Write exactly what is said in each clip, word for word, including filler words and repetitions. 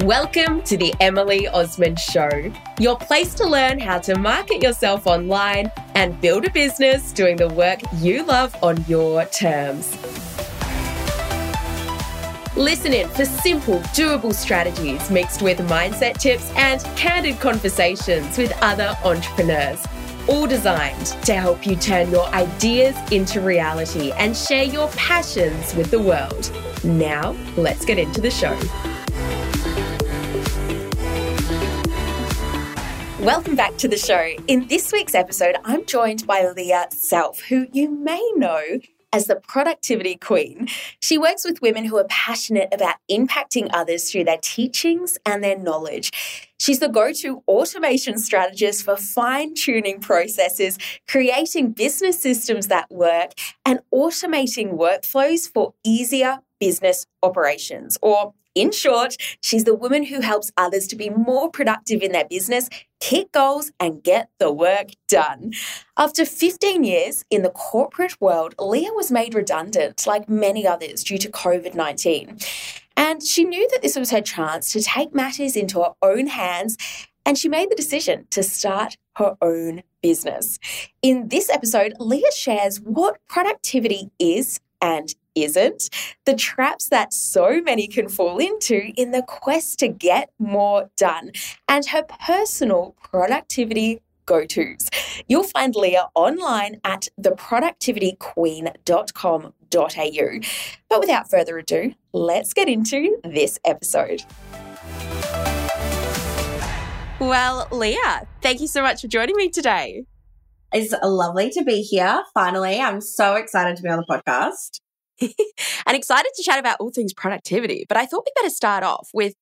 Welcome to the Emily Osmond Show, your place to learn how to market yourself online and build a business doing the work you love on your terms. Listen in for simple, doable strategies mixed with mindset tips and candid conversations with other entrepreneurs, all designed to help you turn your ideas into reality and share your passions with the world. Now, let's get into the show. Welcome back to the show. In this week's episode, I'm joined by Leah Selfe, who you may know as the Productivity Queen. She works with women who are passionate about impacting others through their teachings and their knowledge. She's the go-to automation strategist for fine-tuning processes, creating business systems that work, and automating workflows for easier business operations, or in short, she's the woman who helps others to be more productive in their business, hit goals, and get the work done. After fifteen years in the corporate world, Leah was made redundant, like many others, due to COVID nineteen. And she knew that this was her chance to take matters into her own hands, and she made the decision to start her own business. In this episode, Leah shares what productivity is and isn't, the traps that so many can fall into in the quest to get more done, and her personal productivity go-tos. You'll find Leah online at the productivity queen dot com dot a u. But without further ado, let's get into this episode. Well, Leah, thank you so much for joining me today. It's lovely to be here. Finally, I'm so excited to be on the podcast. And excited to chat about all things productivity. But I thought we better start off with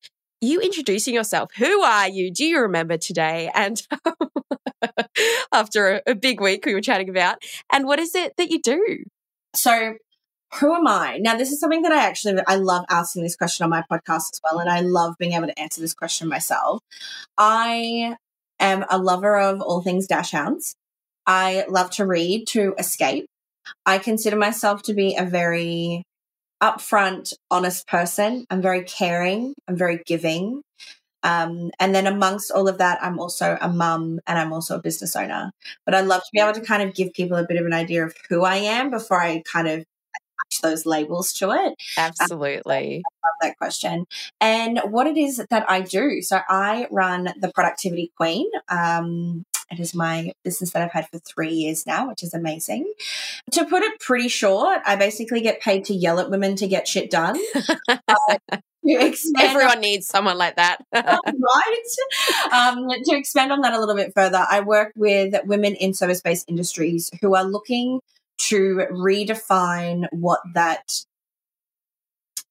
you introducing yourself. Who are you? Do you remember today? And after a, a big week we were chatting about, and what is it that you do? So who am I? Now, this is something that I actually, I love asking this question on my podcast as well. And I love being able to answer this question myself. I am a lover of all things dash hounds. I love to read to escape. I consider myself to be a very upfront, honest person. I'm very caring. I'm very giving. Um, and then amongst all of that, I'm also a mum and I'm also a business owner. But I love to be able to kind of give people a bit of an idea of who I am before I kind of attach those labels to it. Absolutely. Um, I love that question. And what it is that I do. So I run the Productivity Queen. Um It is my business that I've had for three years now, which is amazing. To put it pretty short, I basically get paid to yell at women to get shit done. uh, to expand Everyone on- needs someone like that. Right. Um, to expand on that a little bit further, I work with women in service-based industries who are looking to redefine what that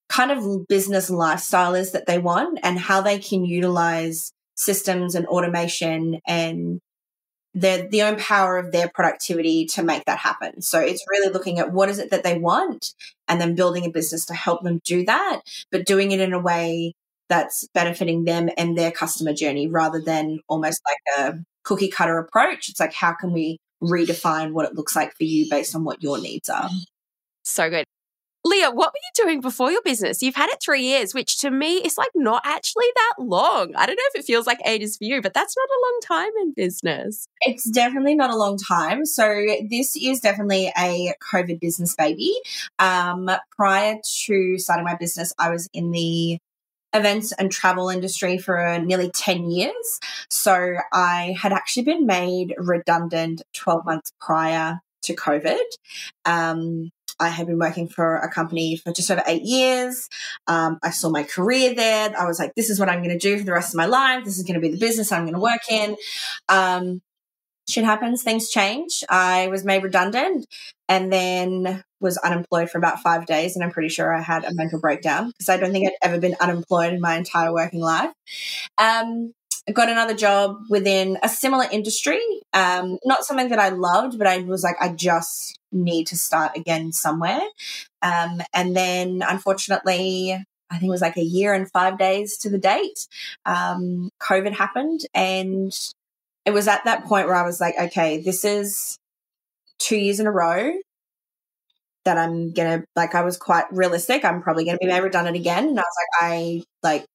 kind of business lifestyle is that they want and how they can utilize systems and automation and the the own power of their productivity to make that happen. So it's really looking at what is it that they want and then building a business to help them do that, but doing it in a way that's benefiting them and their customer journey rather than almost like a cookie cutter approach. It's like, how can we redefine what it looks like for you based on what your needs are? So good. Leah, what were you doing before your business? You've had it three years, which to me is like not actually that long. I don't know if it feels like ages for you, but that's not a long time in business. It's definitely not a long time. So this is definitely a COVID business baby. Um, prior to starting my business, I was in the events and travel industry for nearly ten years. So I had actually been made redundant twelve months prior to COVID. Um I had been working for a company for just over eight years. Um, I saw my career there. I was like, this is what I'm going to do for the rest of my life. This is going to be the business I'm going to work in. Um, shit happens. Things change. I was made redundant and then was unemployed for about five days. And I'm pretty sure I had a mental breakdown because I don't think I'd ever been unemployed in my entire working life. Um, I got another job within a similar industry, um, not something that I loved, but I was like, I just need to start again somewhere. Um, and then unfortunately, I think it was like a year and five days to the date, um, COVID happened. And it was at that point where I was like, okay, this is two years in a row that I'm going to, like, I was quite realistic. I'm probably going to be made redundant again. And I was like, I like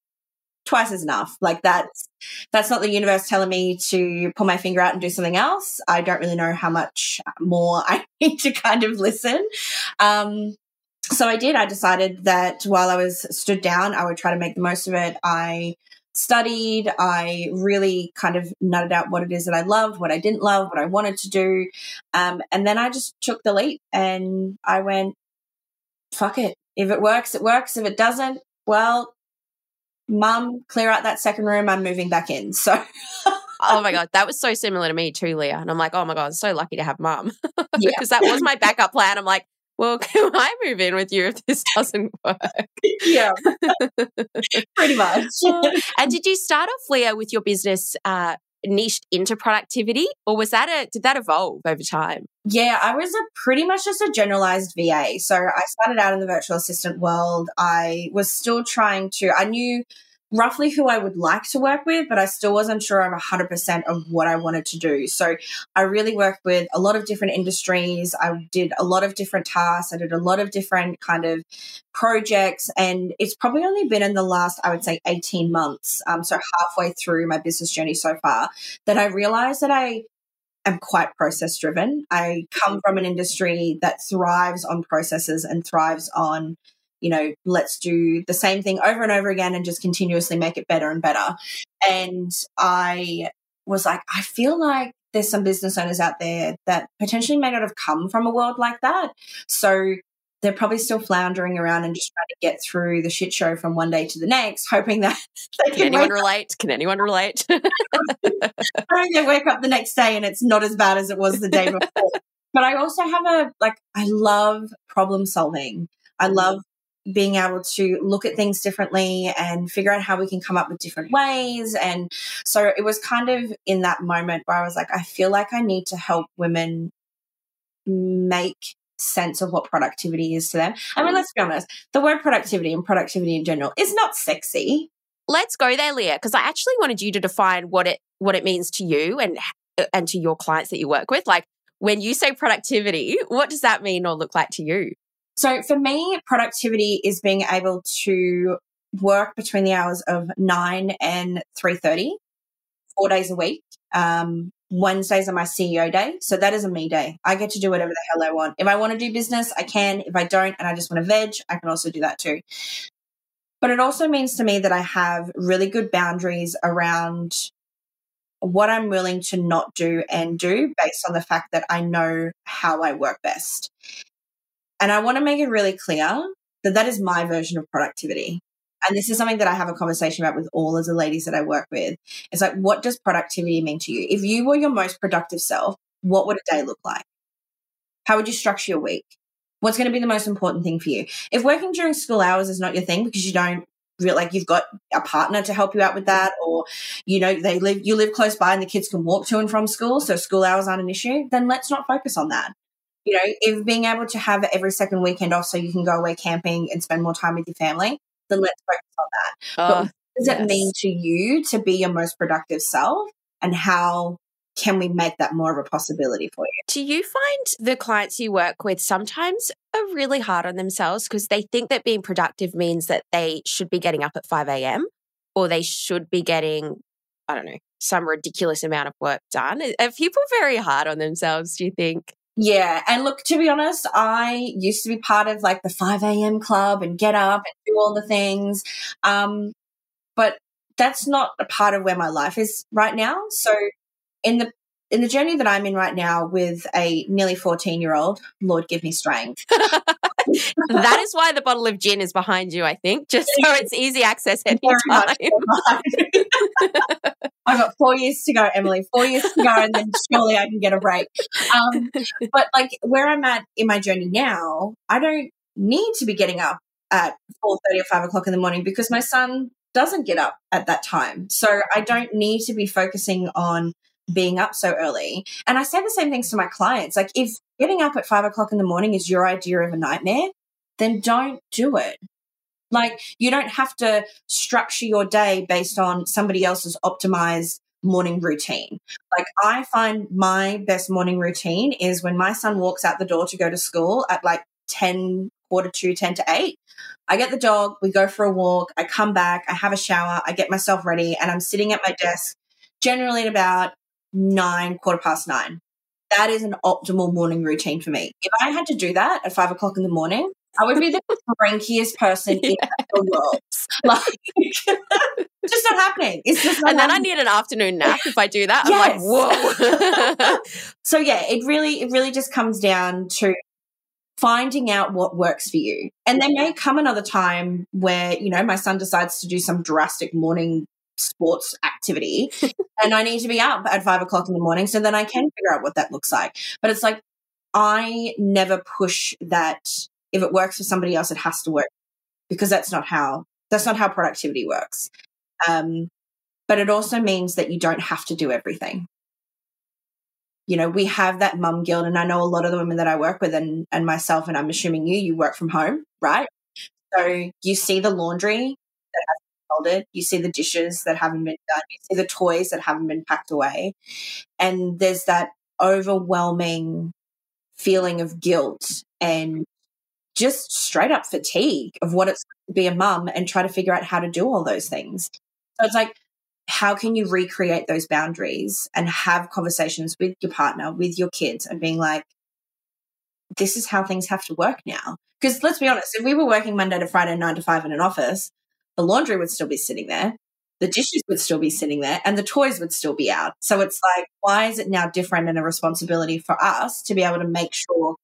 twice is enough. Like that's, that's not the universe telling me to pull my finger out and do something else. I don't really know how much more I need to kind of listen. Um, so I did, I decided that while I was stood down, I would try to make the most of it. I studied, I really kind of nutted out what it is that I loved, what I didn't love, what I wanted to do. Um, and then I just took the leap and I went, fuck it. If it works, it works. If it doesn't, well, mum, clear out that second room. I'm moving back in. So, oh my God, that was so similar to me too, Leah. And I'm like, oh my God, I'm so lucky to have mum because that was my backup plan. I'm like, well, can I move in with you if this doesn't work? Yeah, pretty much. And did you start off, Leah, with your business uh, niched into productivity, or was that a did that evolve over time? Yeah, I was a pretty much just a generalized V A. So I started out in the virtual assistant world. I was still trying to. I knew roughly who I would like to work with, but I still wasn't sure of one hundred percent of what I wanted to do. So I really worked with a lot of different industries. I did a lot of different tasks. I did a lot of different kind of projects. And it's probably only been in the last, I would say, eighteen months, um, so halfway through my business journey so far, that I realized that I am quite process-driven. I come from an industry that thrives on processes and thrives on you know, let's do the same thing over and over again and just continuously make it better and better. And I was like, I feel like there's some business owners out there that potentially may not have come from a world like that. So they're probably still floundering around and just trying to get through the shit show from one day to the next, hoping that they can, can anyone relate? Can anyone relate? They wake up the next day and it's not as bad as it was the day before. But I also have a, like, I love problem solving. I love being able to look at things differently and figure out how we can come up with different ways. And so it was kind of in that moment where I was like, I feel like I need to help women make sense of what productivity is to them. I mean, let's be honest, the word productivity and productivity in general is not sexy. Let's go there, Leah, because I actually wanted you to define what it what it means to you and and to your clients that you work with. Like when you say productivity, what does that mean or look like to you? So for me, productivity is being able to work between the hours of nine and three thirty, four days a week. Um, Wednesdays are my C E O day. So that is a me day. I get to do whatever the hell I want. If I want to do business, I can. If I don't and I just want to veg, I can also do that too. But it also means to me that I have really good boundaries around what I'm willing to not do and do based on the fact that I know how I work best. And I want to make it really clear that that is my version of productivity. And this is something that I have a conversation about with all of the ladies that I work with. It's like, what does productivity mean to you? If you were your most productive self, what would a day look like? How would you structure your week? What's going to be the most important thing for you? If working during school hours is not your thing because you don't feel like you've got a partner to help you out with that, or, you know, they live, you live close by and the kids can walk to and from school, so school hours aren't an issue, then let's not focus on that. You know, if being able to have every second weekend off so you can go away camping and spend more time with your family, then let's focus on that. Uh, but what does yes. it mean to you to be your most productive self, and how can we make that more of a possibility for you? Do you find the clients you work with sometimes are really hard on themselves because they think that being productive means that they should be getting up at five a.m. or they should be getting, I don't know, some ridiculous amount of work done? Are people very hard on themselves, do you think? Yeah. And look, to be honest, I used to be part of like the five a.m. club and get up and do all the things. Um, but that's not a part of where my life is right now. So in the in the journey that I'm in right now with a nearly fourteen-year-old, Lord give me strength. That is why the bottle of gin is behind you, I think, just so it's easy access anytime. I've got four years to go, Emily, four years to go, and then surely I can get a break. Um, but like where I'm at in my journey now, I don't need to be getting up at four thirty or five o'clock in the morning because my son doesn't get up at that time. So I don't need to be focusing on being up so early. And I say the same things to my clients. Like if getting up at five o'clock in the morning is your idea of a nightmare, then don't do it. Like you don't have to structure your day based on somebody else's optimized morning routine. Like I find my best morning routine is when my son walks out the door to go to school at like ten, quarter to, ten to eight. I get the dog, we go for a walk, I come back, I have a shower, I get myself ready, and I'm sitting at my desk generally at about nine, quarter past nine. That is an optimal morning routine for me. If I had to do that at five o'clock in the morning, I would be the crankiest person yeah. in the world. Like, it's just not happening. It's just not and then happening. I need an afternoon nap if I do that. Yes. I'm like, whoa. So yeah, it really, it really just comes down to finding out what works for you. And there may come another time where, you know, my son decides to do some drastic morning sports activity and I need to be up at five o'clock in the morning so then I can figure out what that looks like. But it's like, I never push that. If it works for somebody else, it has to work, because that's not how, that's not how productivity works. Um, but it also means that you don't have to do everything. You know, we have that mum guilt, and I know a lot of the women that I work with, and, and myself, and I'm assuming you, you work from home, right? So you see the laundry that hasn't been folded, you see the dishes that haven't been done, you see the toys that haven't been packed away. And there's that overwhelming feeling of guilt and just straight up fatigue of what it's to be a mum and try to figure out how to do all those things. So it's like, how can you recreate those boundaries and have conversations with your partner, with your kids, and being like, this is how things have to work now? Because let's be honest, if we were working Monday to Friday, nine to five in an office, the laundry would still be sitting there, the dishes would still be sitting there, and the toys would still be out. So it's like, why is it now different and a responsibility for us to be able to make sure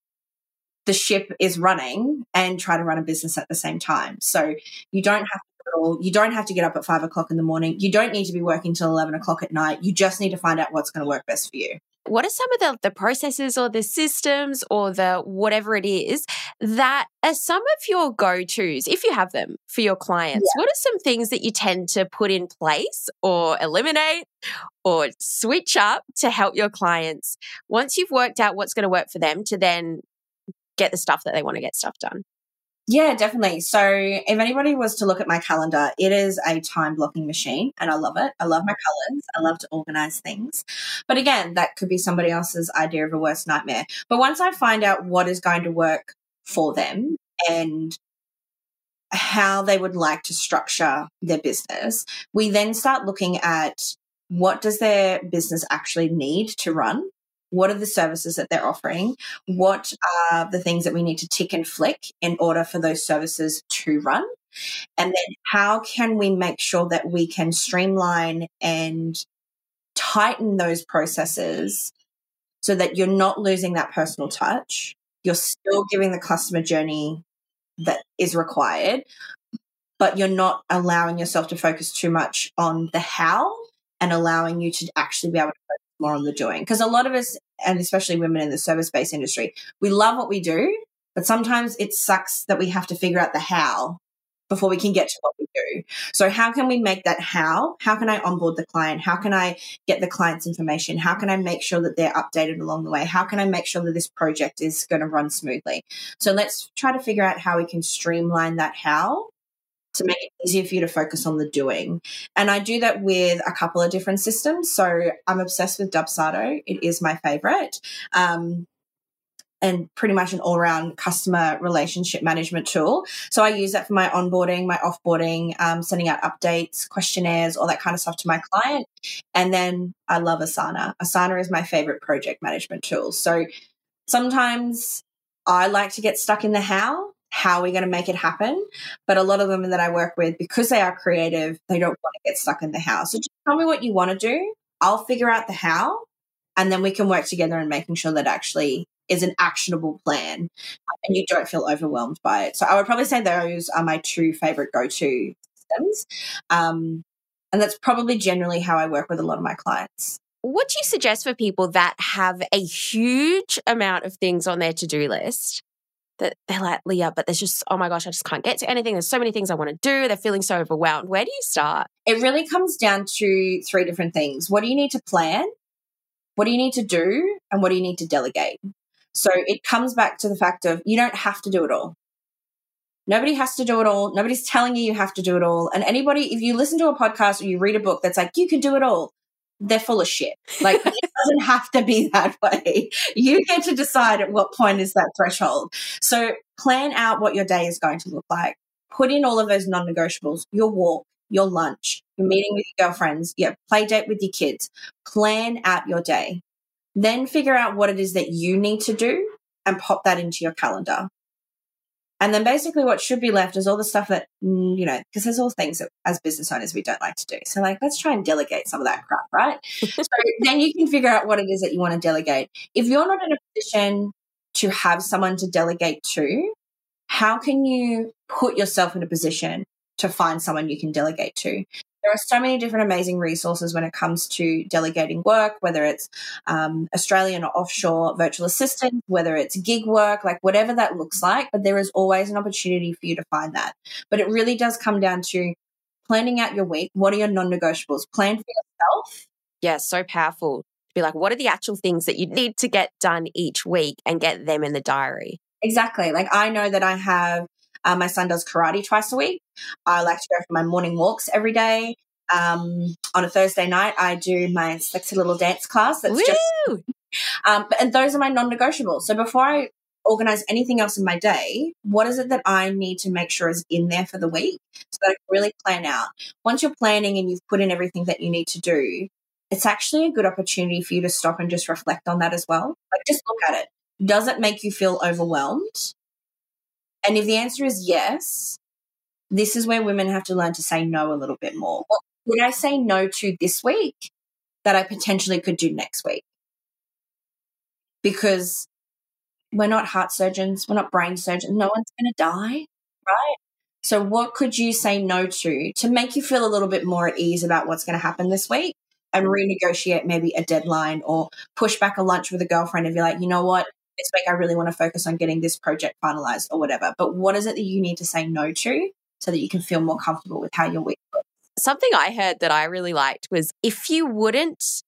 the ship is running and try to run a business at the same time? So you don't have to do it all. You don't have to get up at five o'clock in the morning. You don't need to be working till eleven o'clock at night. You just need to find out what's going to work best for you. What are some of the, the processes or the systems or the whatever it is that are some of your go-tos, if you have them, for your clients? Yeah. What are some things that you tend to put in place or eliminate or switch up to help your clients once you've worked out what's going to work for them to then get the stuff that they want to get stuff done? Yeah, definitely. So if anybody was to look at my calendar, it is a time blocking machine, and I love it. I love my colors. I love to organize things. But again, that could be somebody else's idea of a worst nightmare. But once I find out what is going to work for them and how they would like to structure their business, we then start looking at what does their business actually need to run? What are the services that they're offering? What are the things that we need to tick and flick in order for those services to run? And then how can we make sure that we can streamline and tighten those processes so that you're not losing that personal touch, you're still giving the customer journey that is required, but you're not allowing yourself to focus too much on the how and allowing you to actually be able to focus more on the doing? Because a lot of us, and especially women in the service-based industry, we love what we do, but sometimes it sucks that we have to figure out the how before we can get to what we do. So how can we make that how? How can I onboard the client? How can I get the client's information? How can I make sure that they're updated along the way? How can I make sure that this project is going to run smoothly? So let's try to figure out how we can streamline that how to make it easier for you to focus on the doing. And I do that with a couple of different systems. So I'm obsessed with Dubsado. It is my favorite, um, and pretty much an all-round customer relationship management tool. So I use that for my onboarding, my offboarding, um, sending out updates, questionnaires, all that kind of stuff to my client. And then I love Asana. Asana is my favorite project management tool. So sometimes I like to get stuck in the how. How are we going to make it happen? But a lot of women that I work with, because they are creative, they don't want to get stuck in the how. So just tell me what you want to do. I'll figure out the how, and then we can work together in making sure that actually is an actionable plan and you don't feel overwhelmed by it. So I would probably say those are my two favorite go-to systems. Um, and that's probably generally how I work with a lot of my clients. What do you suggest for people that have a huge amount of things on their to-do list? That they're like, Leah, but there's just, oh my gosh, I just can't get to anything. There's so many things I want to do. They're feeling so overwhelmed. Where do you start? It really comes down to three different things. What do you need to plan? What do you need to do? And what do you need to delegate? So it comes back to the fact of you don't have to do it all. Nobody has to do it all. Nobody's telling you you have to do it all. And anybody, if you listen to a podcast or you read a book that's like, you can do it all, they're full of shit. Like, doesn't have to be that way. You get to decide at what point is that threshold. So plan out what your day is going to look like. Put in all of those non-negotiables, your walk, your lunch, your meeting with your girlfriends, your play date with your kids. Plan out your day. Then figure out what it is that you need to do and pop that into your calendar. And then basically what should be left is all the stuff that, you know, because there's all things that as business owners we don't like to do. So like, let's try and delegate some of that crap, right? So then you can figure out what it is that you want to delegate. If you're not in a position to have someone to delegate to, how can you put yourself in a position to find someone you can delegate to? There are so many different amazing resources when it comes to delegating work, whether it's um, Australian or offshore virtual assistants, whether it's gig work, like whatever that looks like, but there is always an opportunity for you to find that. But it really does come down to planning out your week. What are your non-negotiables? Plan for yourself. Yeah, so powerful. Be like, what are the actual things that you need to get done each week and get them in the diary? Exactly. Like I know that I have Uh, my son does karate twice a week. I like to go for my morning walks every day. Um, on a Thursday night, I do my sexy little dance class. That's Woo! just, um, and those are my non-negotiables. So before I organize anything else in my day, what is it that I need to make sure is in there for the week so that I can really plan out? Once you're planning and you've put in everything that you need to do, it's actually a good opportunity for you to stop and just reflect on that as well. Like just look at it. Does it make you feel overwhelmed? And if the answer is yes, this is where women have to learn to say no a little bit more. What would I say no to this week that I potentially could do next week? Because we're not heart surgeons. We're not brain surgeons. No one's going to die, right? So what could you say no to to make you feel a little bit more at ease about what's going to happen this week and renegotiate maybe a deadline or push back a lunch with a girlfriend and be like, you know what? This week I really want to focus on getting this project finalized or whatever. But what is it that you need to say no to so that you can feel more comfortable with how your week looks? Something I heard that I really liked was if you wouldn't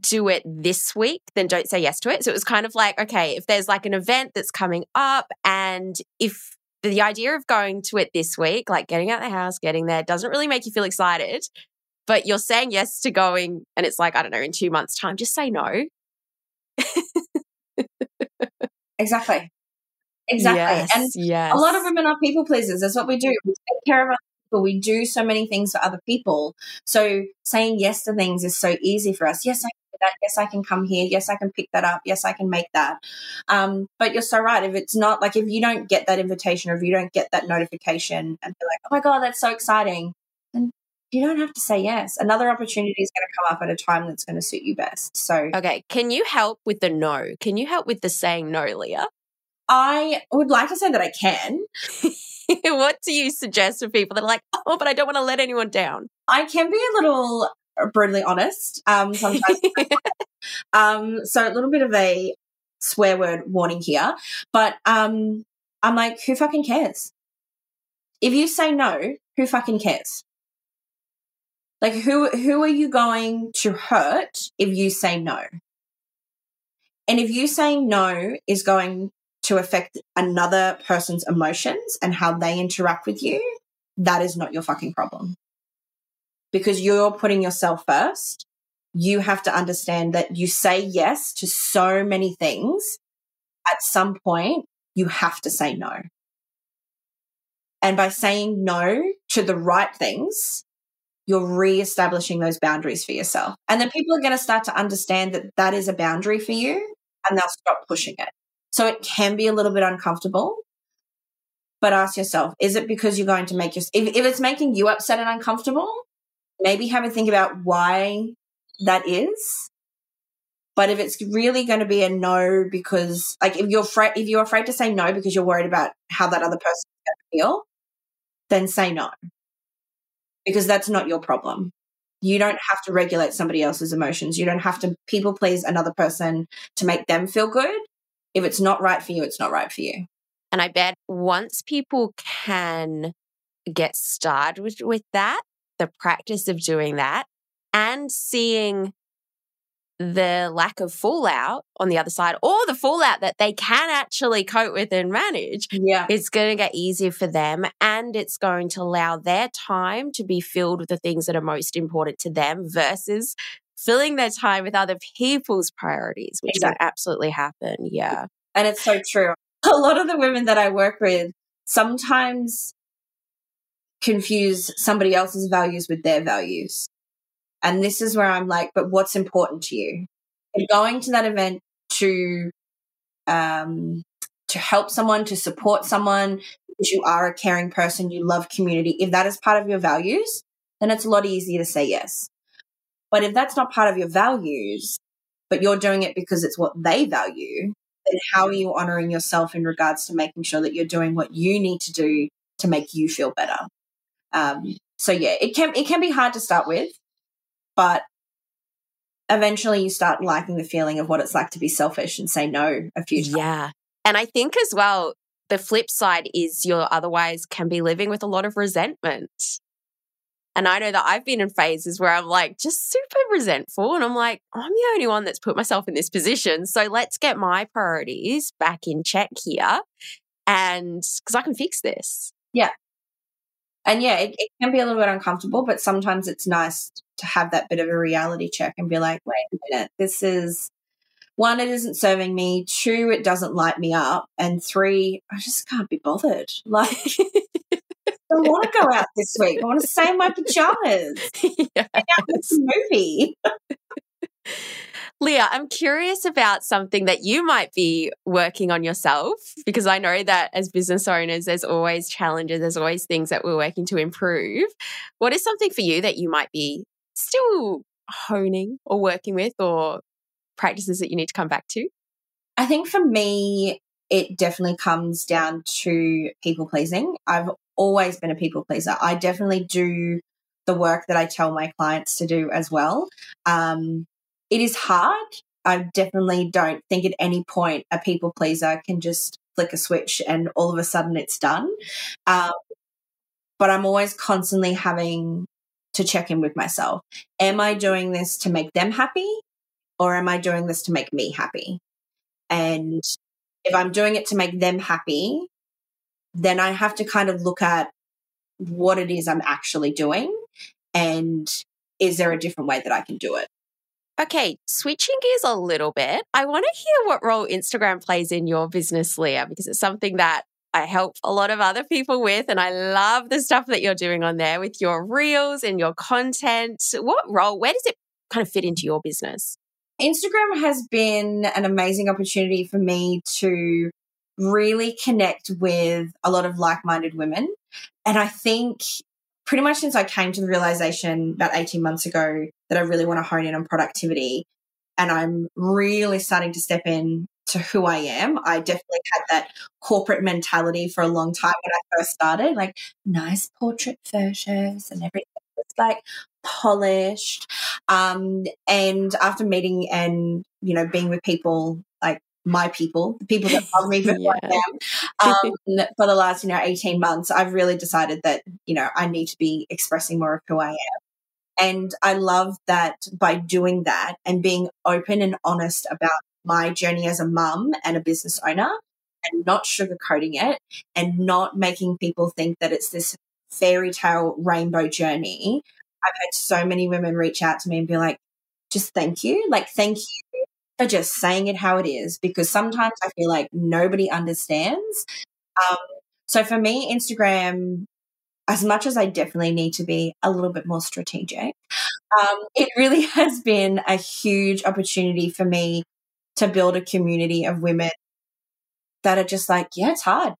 do it this week, then don't say yes to it. So it was kind of like, okay, if there's like an event that's coming up and if the idea of going to it this week, like getting out of the house, getting there, doesn't really make you feel excited, but you're saying yes to going and it's like, I don't know, in two months' time, just say no. Exactly. Exactly. Yes, and yes. A lot of women are people pleasers. That's what we do. We take care of other people. We do so many things for other people. So saying yes to things is so easy for us. Yes, I can do that. Yes, I can come here. Yes, I can pick that up. Yes, I can make that. Um, but you're so right. If it's not like if you don't get that invitation or if you don't get that notification and be like, oh my God, that's so exciting, then you don't have to say yes. Another opportunity is going to come up at a time that's going to suit you best. So, okay. Can you help with the no? Can you help with the saying no, Leah? I would like to say that I can. What do you suggest for people that are like, oh, but I don't want to let anyone down? I can be a little brutally honest um, sometimes. um, so a little bit of a swear word warning here, but um, I'm like, who fucking cares? If you say no, who fucking cares? Like who who are you going to hurt if you say no? And if you saying no is going to affect another person's emotions and how they interact with you, that is not your fucking problem. Because you're putting yourself first. You have to understand that you say yes to so many things. At some point, you have to say no. And by saying no to the right things, you're reestablishing those boundaries for yourself. And then people are going to start to understand that that is a boundary for you and they'll stop pushing it. So it can be a little bit uncomfortable, but ask yourself, is it because you're going to make your, if, if it's making you upset and uncomfortable, maybe have a think about why that is. But if it's really going to be a no because like if you're afraid, if you're afraid to say no because you're worried about how that other person is going to feel, then say no. Because that's not your problem. You don't have to regulate somebody else's emotions. You don't have to people please another person to make them feel good. If it's not right for you, it's not right for you. And I bet once people can get started with, with that, the practice of doing that and seeing the lack of fallout on the other side or the fallout that they can actually cope with and manage, yeah. It's going to get easier for them and it's going to allow their time to be filled with the things that are most important to them versus filling their time with other people's priorities, which exactly. can absolutely happen. Yeah. And it's so true. A lot of the women that I work with sometimes confuse somebody else's values with their values. And this is where I'm like, but what's important to you? You're going to that event to um, to help someone, to support someone, because you are a caring person, you love community. If that is part of your values, then it's a lot easier to say yes. But if that's not part of your values, but you're doing it because it's what they value, then how are you honoring yourself in regards to making sure that you're doing what you need to do to make you feel better? Um, so, yeah, it can it can be hard to start with, but eventually you start liking the feeling of what it's like to be selfish and say no a few times. Yeah. And I think as well, the flip side is you're otherwise can be living with a lot of resentment. And I know that I've been in phases where I'm like just super resentful and I'm like, I'm the only one that's put myself in this position. So let's get my priorities back in check here, and because I can fix this. Yeah. And yeah, it, it can be a little bit uncomfortable, but sometimes it's nice to have that bit of a reality check and be like, wait a minute, this is, one, it isn't serving me. Two, it doesn't light me up. And three, I just can't be bothered. Like, I don't want to go out this week. I want to stay in my pajamas. Yes. Hang out with a movie. Leah, I'm curious about something that you might be working on yourself, because I know that as business owners, there's always challenges. There's always things that we're working to improve. What is something for you that you might be still honing or working with, or practices that you need to come back to? I think for me, it definitely comes down to people pleasing. I've always been a people pleaser. I definitely do the work that I tell my clients to do as well. Um, it is hard. I definitely don't think at any point a people pleaser can just flick a switch and all of a sudden it's done. Um, but I'm always constantly having to check in with myself. Am I doing this to make them happy, or am I doing this to make me happy? And if I'm doing it to make them happy, then I have to kind of look at what it is I'm actually doing and is there a different way that I can do it? Okay, switching gears a little bit, I want to hear what role Instagram plays in your business, Leah, because it's something that I help a lot of other people with, and I love the stuff that you're doing on there with your reels and your content. What role, where does it kind of fit into your business? Instagram has been an amazing opportunity for me to really connect with a lot of like-minded women. And I think pretty much since I came to the realization about eighteen months ago that I really want to hone in on productivity, and I'm really starting to step in to who I am. I definitely had that corporate mentality for a long time when I first started, like nice portrait photos and everything was like polished. Um, and after meeting and, you know, being with people like my people, the people that love me for who I am, um, for the last, you know, eighteen months, I've really decided that, you know, I need to be expressing more of who I am. And I love that by doing that and being open and honest about my journey as a mum and a business owner, and not sugarcoating it and not making people think that it's this fairy tale rainbow journey. I've had so many women reach out to me and be like, just thank you. Like, thank you for just saying it how it is, because sometimes I feel like nobody understands. Um, so for me, Instagram, as much as I definitely need to be a little bit more strategic, um, it really has been a huge opportunity for me to build a community of women that are just like, yeah, it's hard.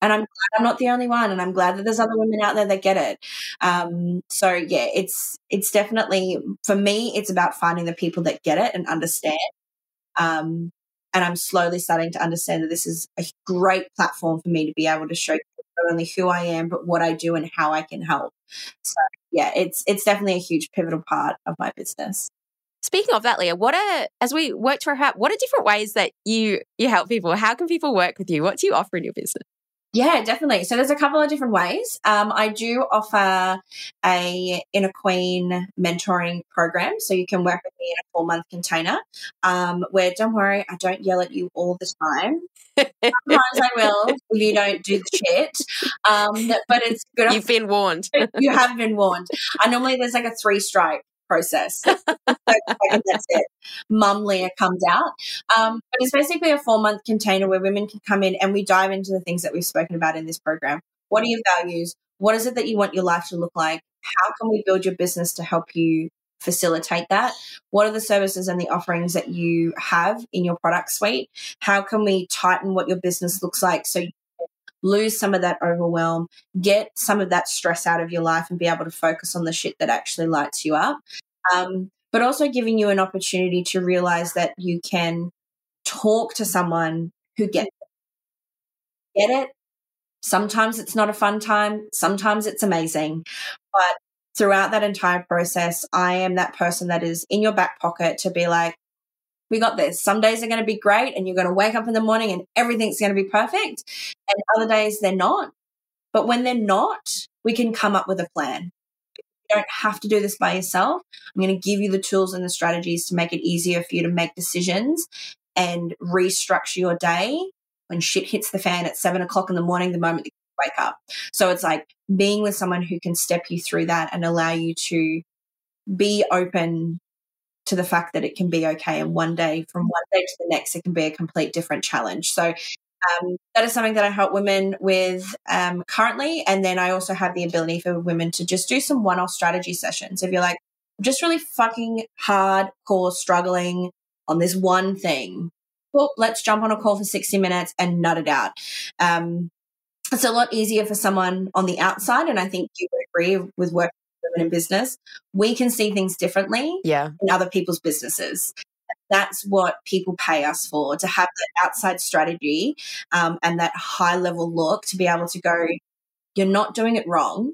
And I'm glad I'm not the only one, and I'm glad that there's other women out there that get it. Um, so, yeah, it's it's definitely, for me, it's about finding the people that get it and understand. Um, and I'm slowly starting to understand that this is a great platform for me to be able to show not only who I am, but what I do and how I can help. So, yeah, it's it's definitely a huge pivotal part of my business. Speaking of that, Leah, what are, as we work to wrap up, what are different ways that you you help people? How can people work with you? What do you offer in your business? Yeah, definitely. So there's a couple of different ways. Um, I do offer a Inner Queen mentoring program. So you can work with me in a four month container um, where, don't worry, I don't yell at you all the time. Sometimes I will if you don't do the shit. Um, but it's good. You've been warned. You have been warned. I normally, there's like a three strike process. And that's it. Mum Leah comes out. Um, but it's basically a four-month container where women can come in and we dive into the things that we've spoken about in this program. What are your values? What is it that you want your life to look like? How can we build your business to help you facilitate that? What are the services and the offerings that you have in your product suite? How can we tighten what your business looks like so you lose some of that overwhelm, get some of that stress out of your life and be able to focus on the shit that actually lights you up? Um, but also giving you an opportunity to realize that you can talk to someone who gets it. Get it? Sometimes it's not a fun time. Sometimes it's amazing. But throughout that entire process, I am that person that is in your back pocket to be like, we got this. Some days are going to be great and you're going to wake up in the morning and everything's going to be perfect. And other days they're not. But when they're not, we can come up with a plan. You don't have to do this by yourself. I'm going to give you the tools and the strategies to make it easier for you to make decisions and restructure your day when shit hits the fan at seven o'clock in the morning, the moment you wake up. So it's like being with someone who can step you through that and allow you to be open to the fact that it can be okay. And one day, from one day to the next, it can be a complete different challenge. So um, that is something that I help women with um, currently. And then I also have the ability for women to just do some one-off strategy sessions. If you're like, I'm just really fucking hardcore struggling on this one thing, well, let's jump on a call for sixty minutes and nut it out. Um, it's a lot easier for someone on the outside, and I think you would agree with working with women in business. We can see things differently yeah. in other people's businesses. That's what people pay us for, to have that outside strategy um, and that high-level look to be able to go, you're not doing it wrong,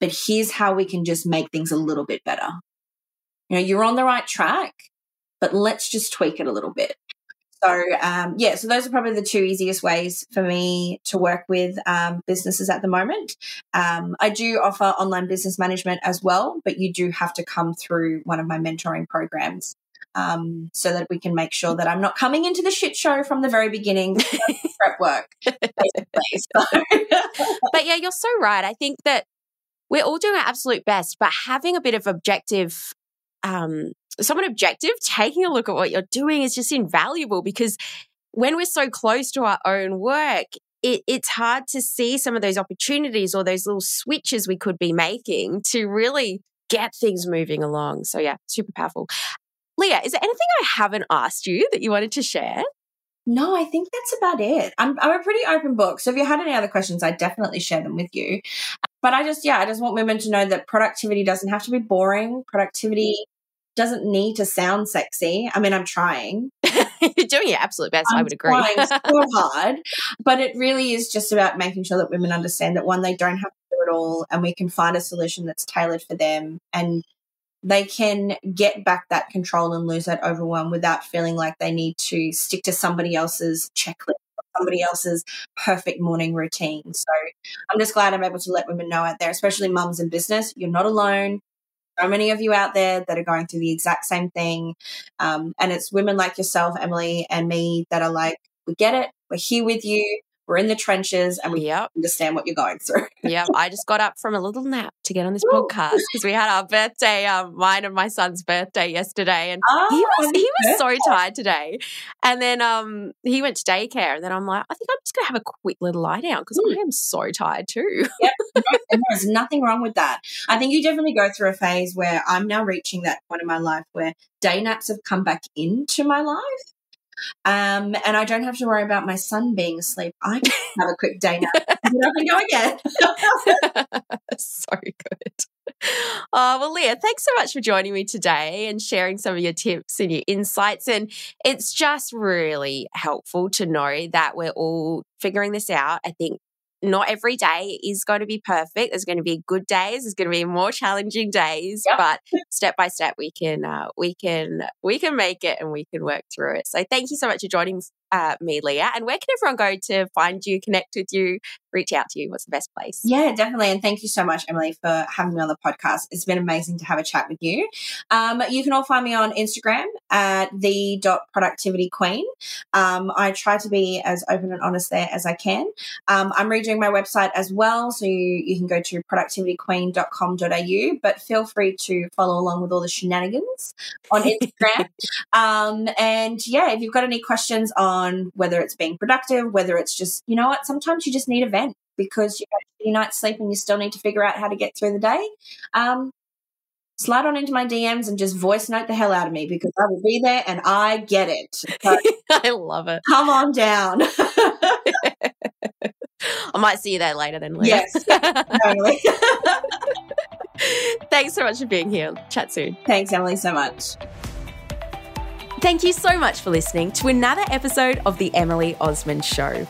but here's how we can just make things a little bit better. You know, you're on the right track, but let's just tweak it a little bit. So, um, yeah, so those are probably the two easiest ways for me to work with um, businesses at the moment. Um, I do offer online business management as well, but you do have to come through one of my mentoring programs um, so that we can make sure that I'm not coming into the shit show from the very beginning prep work. Basically, so. But, yeah, you're so right. I think that we're all doing our absolute best, but having a bit of objective um someone objective, taking a look at what you're doing is just invaluable, because when we're so close to our own work, it, it's hard to see some of those opportunities or those little switches we could be making to really get things moving along. So yeah, super powerful. Leah, is there anything I haven't asked you that you wanted to share? No, I think that's about it. I'm, I'm a pretty open book. So if you had any other questions, I'd definitely share them with you. But I just, yeah, I just want women to know that productivity doesn't have to be boring. Productivity doesn't need to sound sexy. I mean, I'm trying. You're doing your absolute best, I'm I would agree. Trying so hard. But it really is just about making sure that women understand that, one, they don't have to do it all, and we can find a solution that's tailored for them, and they can get back that control and lose that overwhelm without feeling like they need to stick to somebody else's checklist, somebody else's perfect morning routine. So I'm just glad I'm able to let women know out there, especially mums in business, you're not alone. So many of you out there that are going through the exact same thing. Um, and it's women like yourself, Emily, and me that are like, we get it. We're here with you. We're in the trenches and we yep. understand what you're going through. Yeah. I just got up from a little nap to get on this Ooh. podcast, because we had our birthday, um, mine and my son's birthday yesterday. And oh, he was he was birthday. so tired today. And then um, he went to daycare. And then I'm like, I think I'm just going to have a quick little lie down, because mm. I am so tired too. Yep. There's nothing wrong with that. I think you definitely go through a phase where I'm now reaching that point in my life where day naps have come back into my life. Um, and I don't have to worry about my son being asleep. I can have a quick day nap. Up and go again. So good. Oh, well, Leah, thanks so much for joining me today and sharing some of your tips and your insights. And it's just really helpful to know that we're all figuring this out. I think not every day is going to be perfect. There's going to be good days. There's going to be more challenging days. Yep. But step by step, we can uh, we can we can make it, and we can work through it. So thank you so much for joining uh, me, Leah. And where can everyone go to find you, connect with you, reach out to you? What's the best place? Yeah, definitely. And thank you so much, Emily, for having me on the podcast. It's been amazing to have a chat with you. Um, you can all find me on Instagram at the dot productivity queen. Um, I try to be as open and honest there as I can. Um, I'm redoing my website as well, so you, you can go to productivity queen dot com dot a u, but feel free to follow along with all the shenanigans on Instagram. um, and yeah, if you've got any questions on whether it's being productive, whether it's just, you know what, sometimes you just need a vent because you're actually night sleep and you still need to figure out how to get through the day, um, slide on into my D Ms and just voice note the hell out of me because I will be there and I get it. So, I love it. Come on down. I might see you there later then, Leah. Yes, totally. Thanks so much for being here. Chat soon. Thanks, Emily, so much. Thank you so much for listening to another episode of The Emily Osmond Show.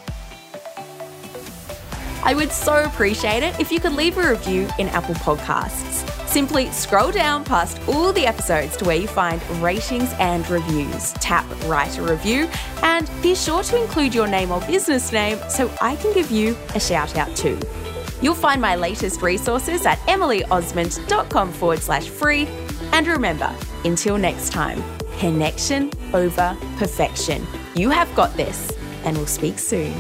I would so appreciate it if you could leave a review in Apple Podcasts. Simply scroll down past all the episodes to where you find ratings and reviews. Tap Write a Review and be sure to include your name or business name so I can give you a shout out too. You'll find my latest resources at emily osmond dot com forward slash free. And remember, until next time, connection over perfection. You have got this, and we'll speak soon.